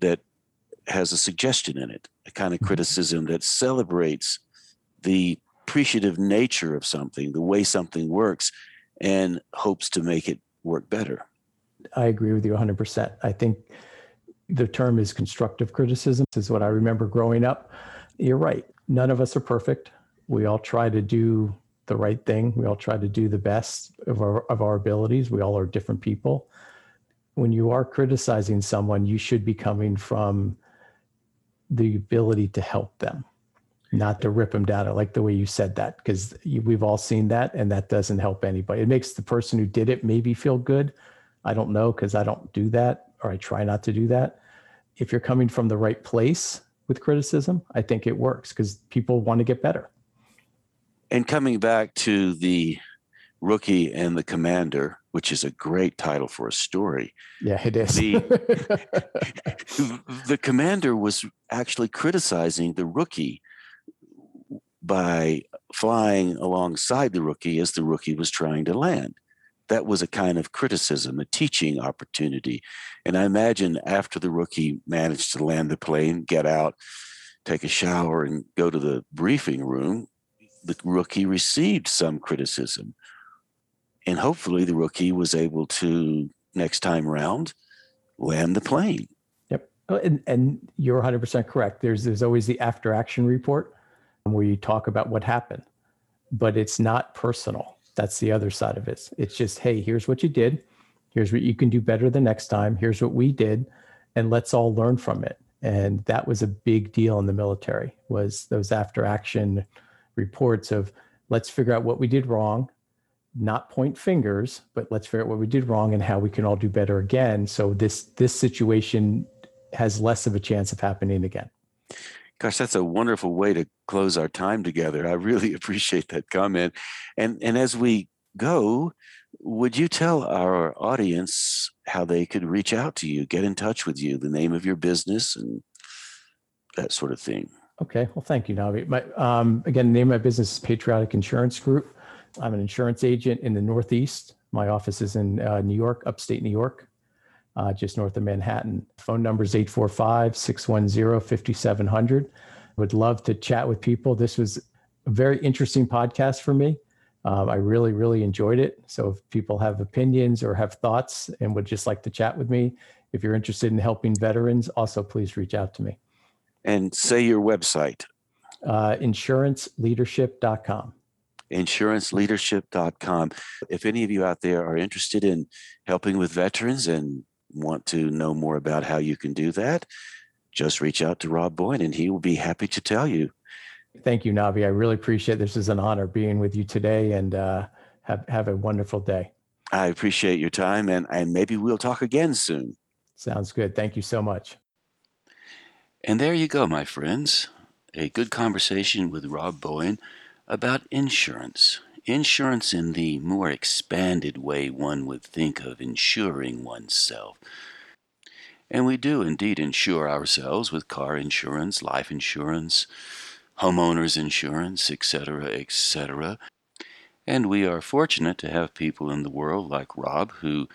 that has a suggestion in it, a kind of criticism that celebrates the appreciative nature of something, the way something works, and hopes to make it work better. I agree with you 100%. I think the term is constructive criticism. This is what I remember growing up. You're right. None of us are perfect. We all try to do the right thing. We all try to do the best of our abilities. We all are different people. When you are criticizing someone, you should be coming from the ability to help them, not to rip them down. I like the way you said that, because we've all seen that, and that doesn't help anybody. It makes the person who did it maybe feel good. I don't know, because I don't do that, or I try not to do that. If you're coming from the right place with criticism, I think it works, because people want to get better. And coming back to the Rookie and the Commander, which is a great title for a story. Yeah, it is. The commander was actually criticizing the rookie by flying alongside the rookie as the rookie was trying to land. That was a kind of criticism, a teaching opportunity. And I imagine after the rookie managed to land the plane, get out, take a shower, and go to the briefing room, the rookie received some criticism. And hopefully the rookie was able to, next time around, land the plane. Yep. And you're 100% correct. There's always the after action report where you talk about what happened, but it's not personal. That's the other side of it. It's just, hey, here's what you did. Here's what you can do better the next time. Here's what we did. And let's all learn from it. And that was a big deal in the military, was those after action reports of, let's figure out what we did wrong, not point fingers, but let's figure out what we did wrong and how we can all do better again. So this situation has less of a chance of happening again. Gosh, that's a wonderful way to close our time together. I really appreciate that comment. And as we go, would you tell our audience how they could reach out to you, get in touch with you, the name of your business and that sort of thing? Okay. Well, thank you, Navi. Again, the name of my business is Patriotic Insurance Group. I'm an insurance agent in the Northeast. My office is in New York, upstate New York, just north of Manhattan. Phone number is 845-610-5700. Would love to chat with people. This was a very interesting podcast for me. I really, really enjoyed it. So if people have opinions or have thoughts and would just like to chat with me, if you're interested in helping veterans, also please reach out to me. And say your website. Insuranceleadership.com. Insuranceleadership.com. If any of you out there are interested in helping with veterans and want to know more about how you can do that, just reach out to Rob Bowen and he will be happy to tell you. Thank you, Navi. I really appreciate it. This is an honor being with you today, and have a wonderful day. I appreciate your time, and maybe we'll talk again soon. Sounds good. Thank you so much. And there you go, my friends. A good conversation with Rob Bowen about insurance. Insurance in the more expanded way one would think of insuring oneself. And we do indeed insure ourselves with car insurance, life insurance, homeowners insurance, etc., etc. And we are fortunate to have people in the world like Rob who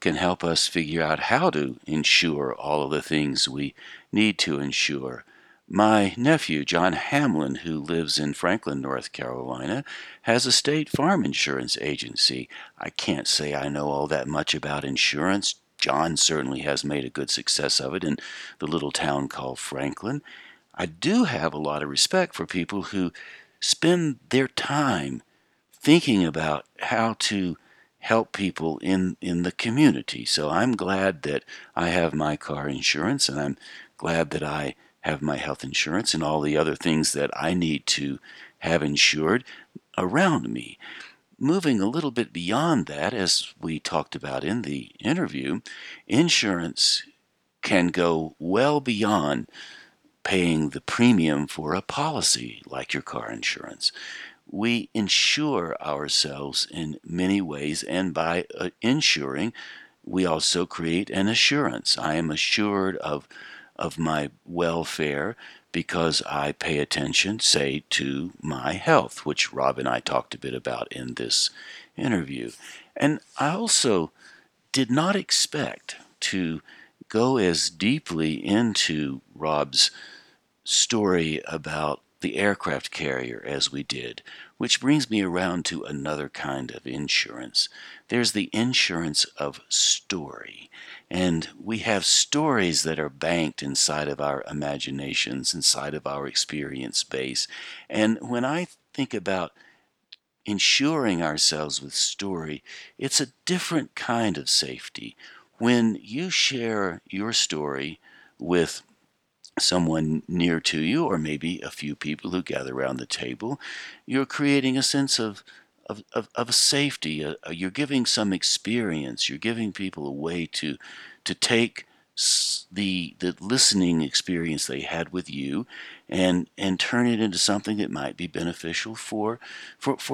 can help us figure out how to insure all of the things we need to insure. My nephew, John Hamlin, who lives in Franklin, North Carolina, has a state farm insurance agency. I can't say I know all that much about insurance. John certainly has made a good success of it in the little town called Franklin. I do have a lot of respect for people who spend their time thinking about how to help people in the community. So I'm glad that I have my car insurance, and I'm glad that I have my health insurance and all the other things that I need to have insured around me. Moving a little bit beyond that, as we talked about in the interview, insurance can go well beyond paying the premium for a policy like your car insurance. We insure ourselves in many ways, and by insuring, we also create an assurance. I am assured of my welfare because I pay attention, say, to my health, which Rob and I talked a bit about in this interview. And I also did not expect to go as deeply into Rob's story about the aircraft carrier as we did, which brings me around to another kind of insurance. There's the insurance of story, and we have stories that are banked inside of our imaginations, inside of our experience base. And when I think about insuring ourselves with story, it's a different kind of safety. When you share your story with someone near to you, or maybe a few people who gather around the table, you're creating a sense of safety. You're giving some experience. You're giving people a way to take the listening experience they had with you and turn it into something that might be beneficial for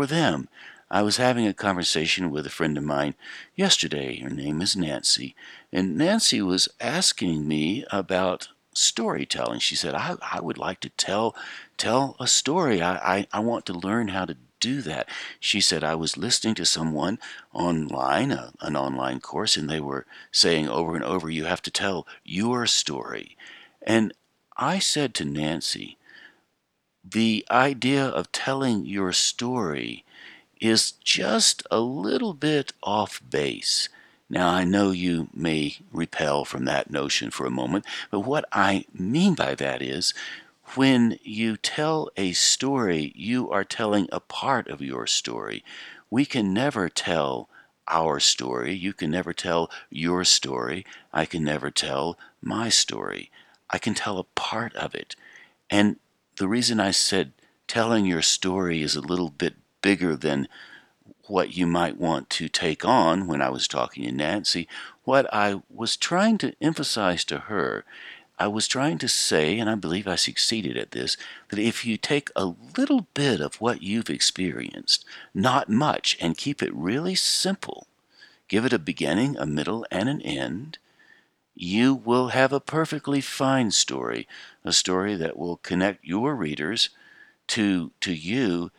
them. I was having a conversation with a friend of mine yesterday. Her name is Nancy, and Nancy was asking me about storytelling. She said, I would like to tell a story. I want to learn how to do that. She said, I was listening to someone online, an online course, and they were saying over and over, you have to tell your story. And I said to Nancy, the idea of telling your story is just a little bit off base. Now, I know you may repel from that notion for a moment, but what I mean by that is, when you tell a story, you are telling a part of your story. We can never tell our story. You can never tell your story. I can never tell my story. I can tell a part of it. And the reason I said telling your story is a little bit bigger than what you might want to take on when I was talking to Nancy, what I was trying to emphasize to her, I was trying to say, and I believe I succeeded at this, that if you take a little bit of what you've experienced, not much, and keep it really simple, give it a beginning, a middle, and an end, you will have a perfectly fine story, a story that will connect your readers to you,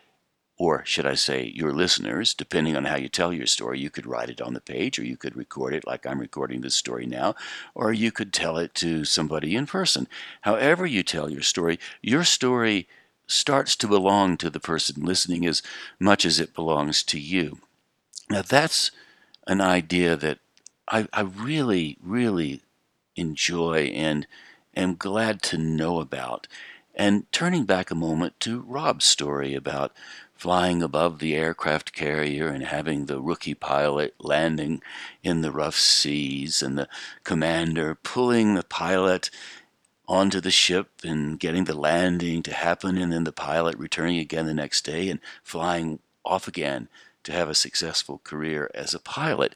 or should I say your listeners, depending on how you tell your story. You could write it on the page, or you could record it like I'm recording this story now, or you could tell it to somebody in person. However you tell your story starts to belong to the person listening as much as it belongs to you. Now, that's an idea that I really, really enjoy and am glad to know about. And turning back a moment to Rob's story about flying above the aircraft carrier and having the rookie pilot landing in the rough seas and the commander pulling the pilot onto the ship and getting the landing to happen, and then the pilot returning again the next day and flying off again to have a successful career as a pilot.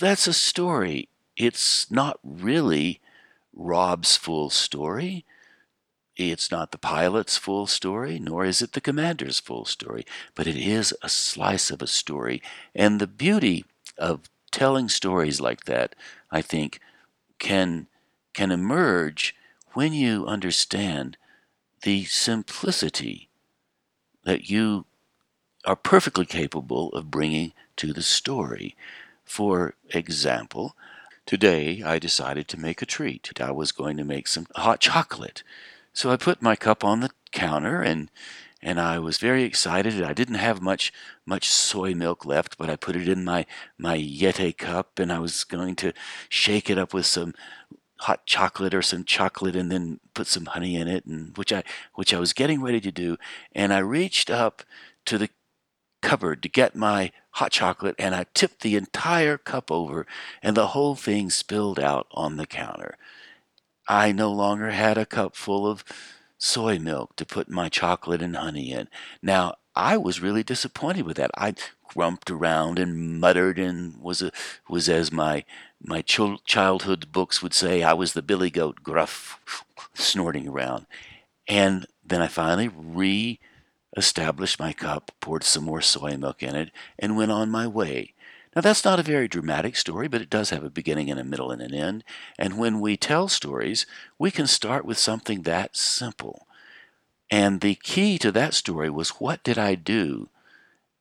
That's a story. It's not really Rob's full story. It's not the pilot's full story, nor is it the commander's full story, but it is a slice of a story. And the beauty of telling stories like that, I think, can emerge when you understand the simplicity that you are perfectly capable of bringing to the story. For example, today I decided to make a treat. I was going to make some hot chocolate. So I put my cup on the counter, and I was very excited. I didn't have much soy milk left, but I put it in my Yeti cup, and I was going to shake it up with some hot chocolate or some chocolate, and then put some honey in it, and which I was getting ready to do. And I reached up to the cupboard to get my hot chocolate, and I tipped the entire cup over, and the whole thing spilled out on the counter. I no longer had a cup full of soy milk to put my chocolate and honey in. Now, I was really disappointed with that. I grumped around and muttered and was as my childhood books would say, I was the billy goat, gruff, snorting around. And then I finally re-established my cup, poured some more soy milk in it, and went on my way. Now, that's not a very dramatic story, but it does have a beginning and a middle and an end. And when we tell stories, we can start with something that simple. And the key to that story was, what did I do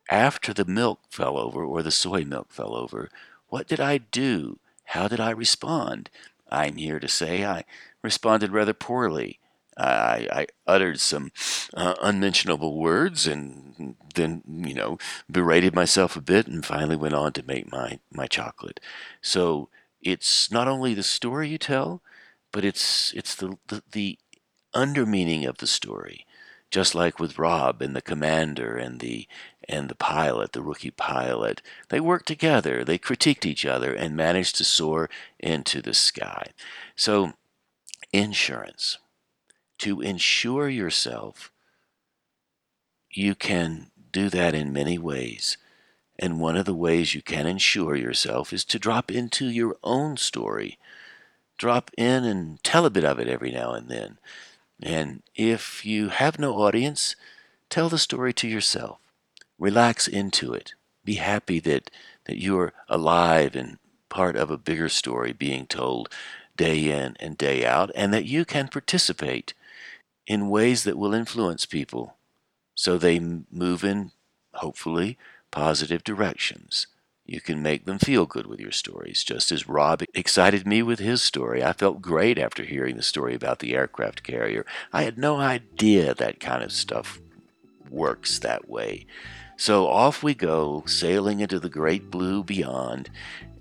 after the milk fell over, or the soy milk fell over? What did I do? How did I respond? I'm here to say I responded rather poorly. I uttered some unmentionable words, and then, berated myself a bit, and finally went on to make my chocolate. So it's not only the story you tell, but it's the undermeaning of the story, just like with Rob and the commander and the pilot, the rookie pilot. They worked together, they critiqued each other, and managed to soar into the sky. So, insurance. To insure yourself, you can do that in many ways. And one of the ways you can insure yourself is to drop into your own story. Drop in and tell a bit of it every now and then. And if you have no audience, tell the story to yourself. Relax into it. Be happy that you're alive and part of a bigger story being told day in and day out, and that you can participate in ways that will influence people so they move in, hopefully, positive directions. You can make them feel good with your stories, just as Rob excited me with his story. I felt great after hearing the story about the aircraft carrier. I had no idea that kind of stuff works that way. So off we go, sailing into the great blue beyond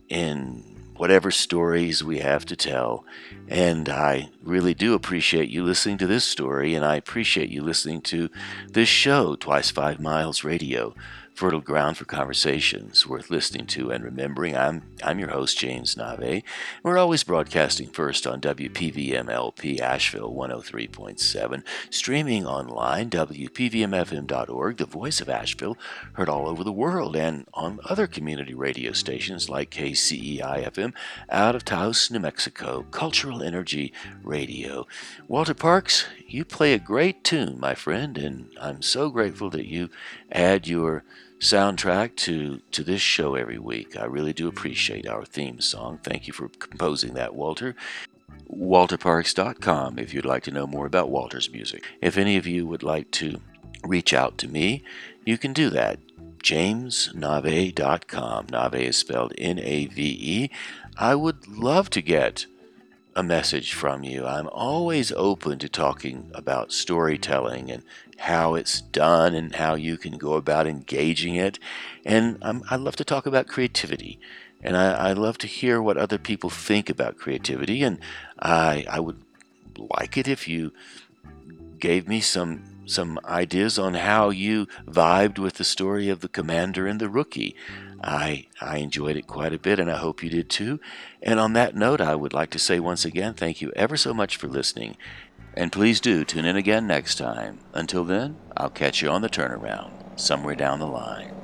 in whatever stories we have to tell. And I really do appreciate you listening to this story, and I appreciate you listening to this show, Twice 5 Miles Radio. Fertile ground for conversations worth listening to and remembering. I'm your host, James Nave. We're always broadcasting first on WPVM LP Asheville 103.7, streaming online, WPVMFM.org, the voice of Asheville, heard all over the world, and on other community radio stations like KCEI FM out of Taos, New Mexico, Cultural Energy Radio. Walter Parks, you play a great tune, my friend, and I'm so grateful that you add your soundtrack to this show every week. I really do appreciate our theme song. Thank you for composing that, Walter. WalterParks.com if you'd like to know more about Walter's music. If any of you would like to reach out to me, you can do that. JamesNave.com. Nave is spelled N-A-V-E. I would love to get a message from you. I'm always open to talking about storytelling and how it's done and how you can go about engaging it. And I love to talk about creativity. And I love to hear what other people think about creativity. And I would like it if you gave me some ideas on how you vibed with the story of the commander and the rookie. I enjoyed it quite a bit, and I hope you did too. And on that note, I would like to say once again, thank you ever so much for listening. And please do tune in again next time. Until then, I'll catch you on the turnaround, somewhere down the line.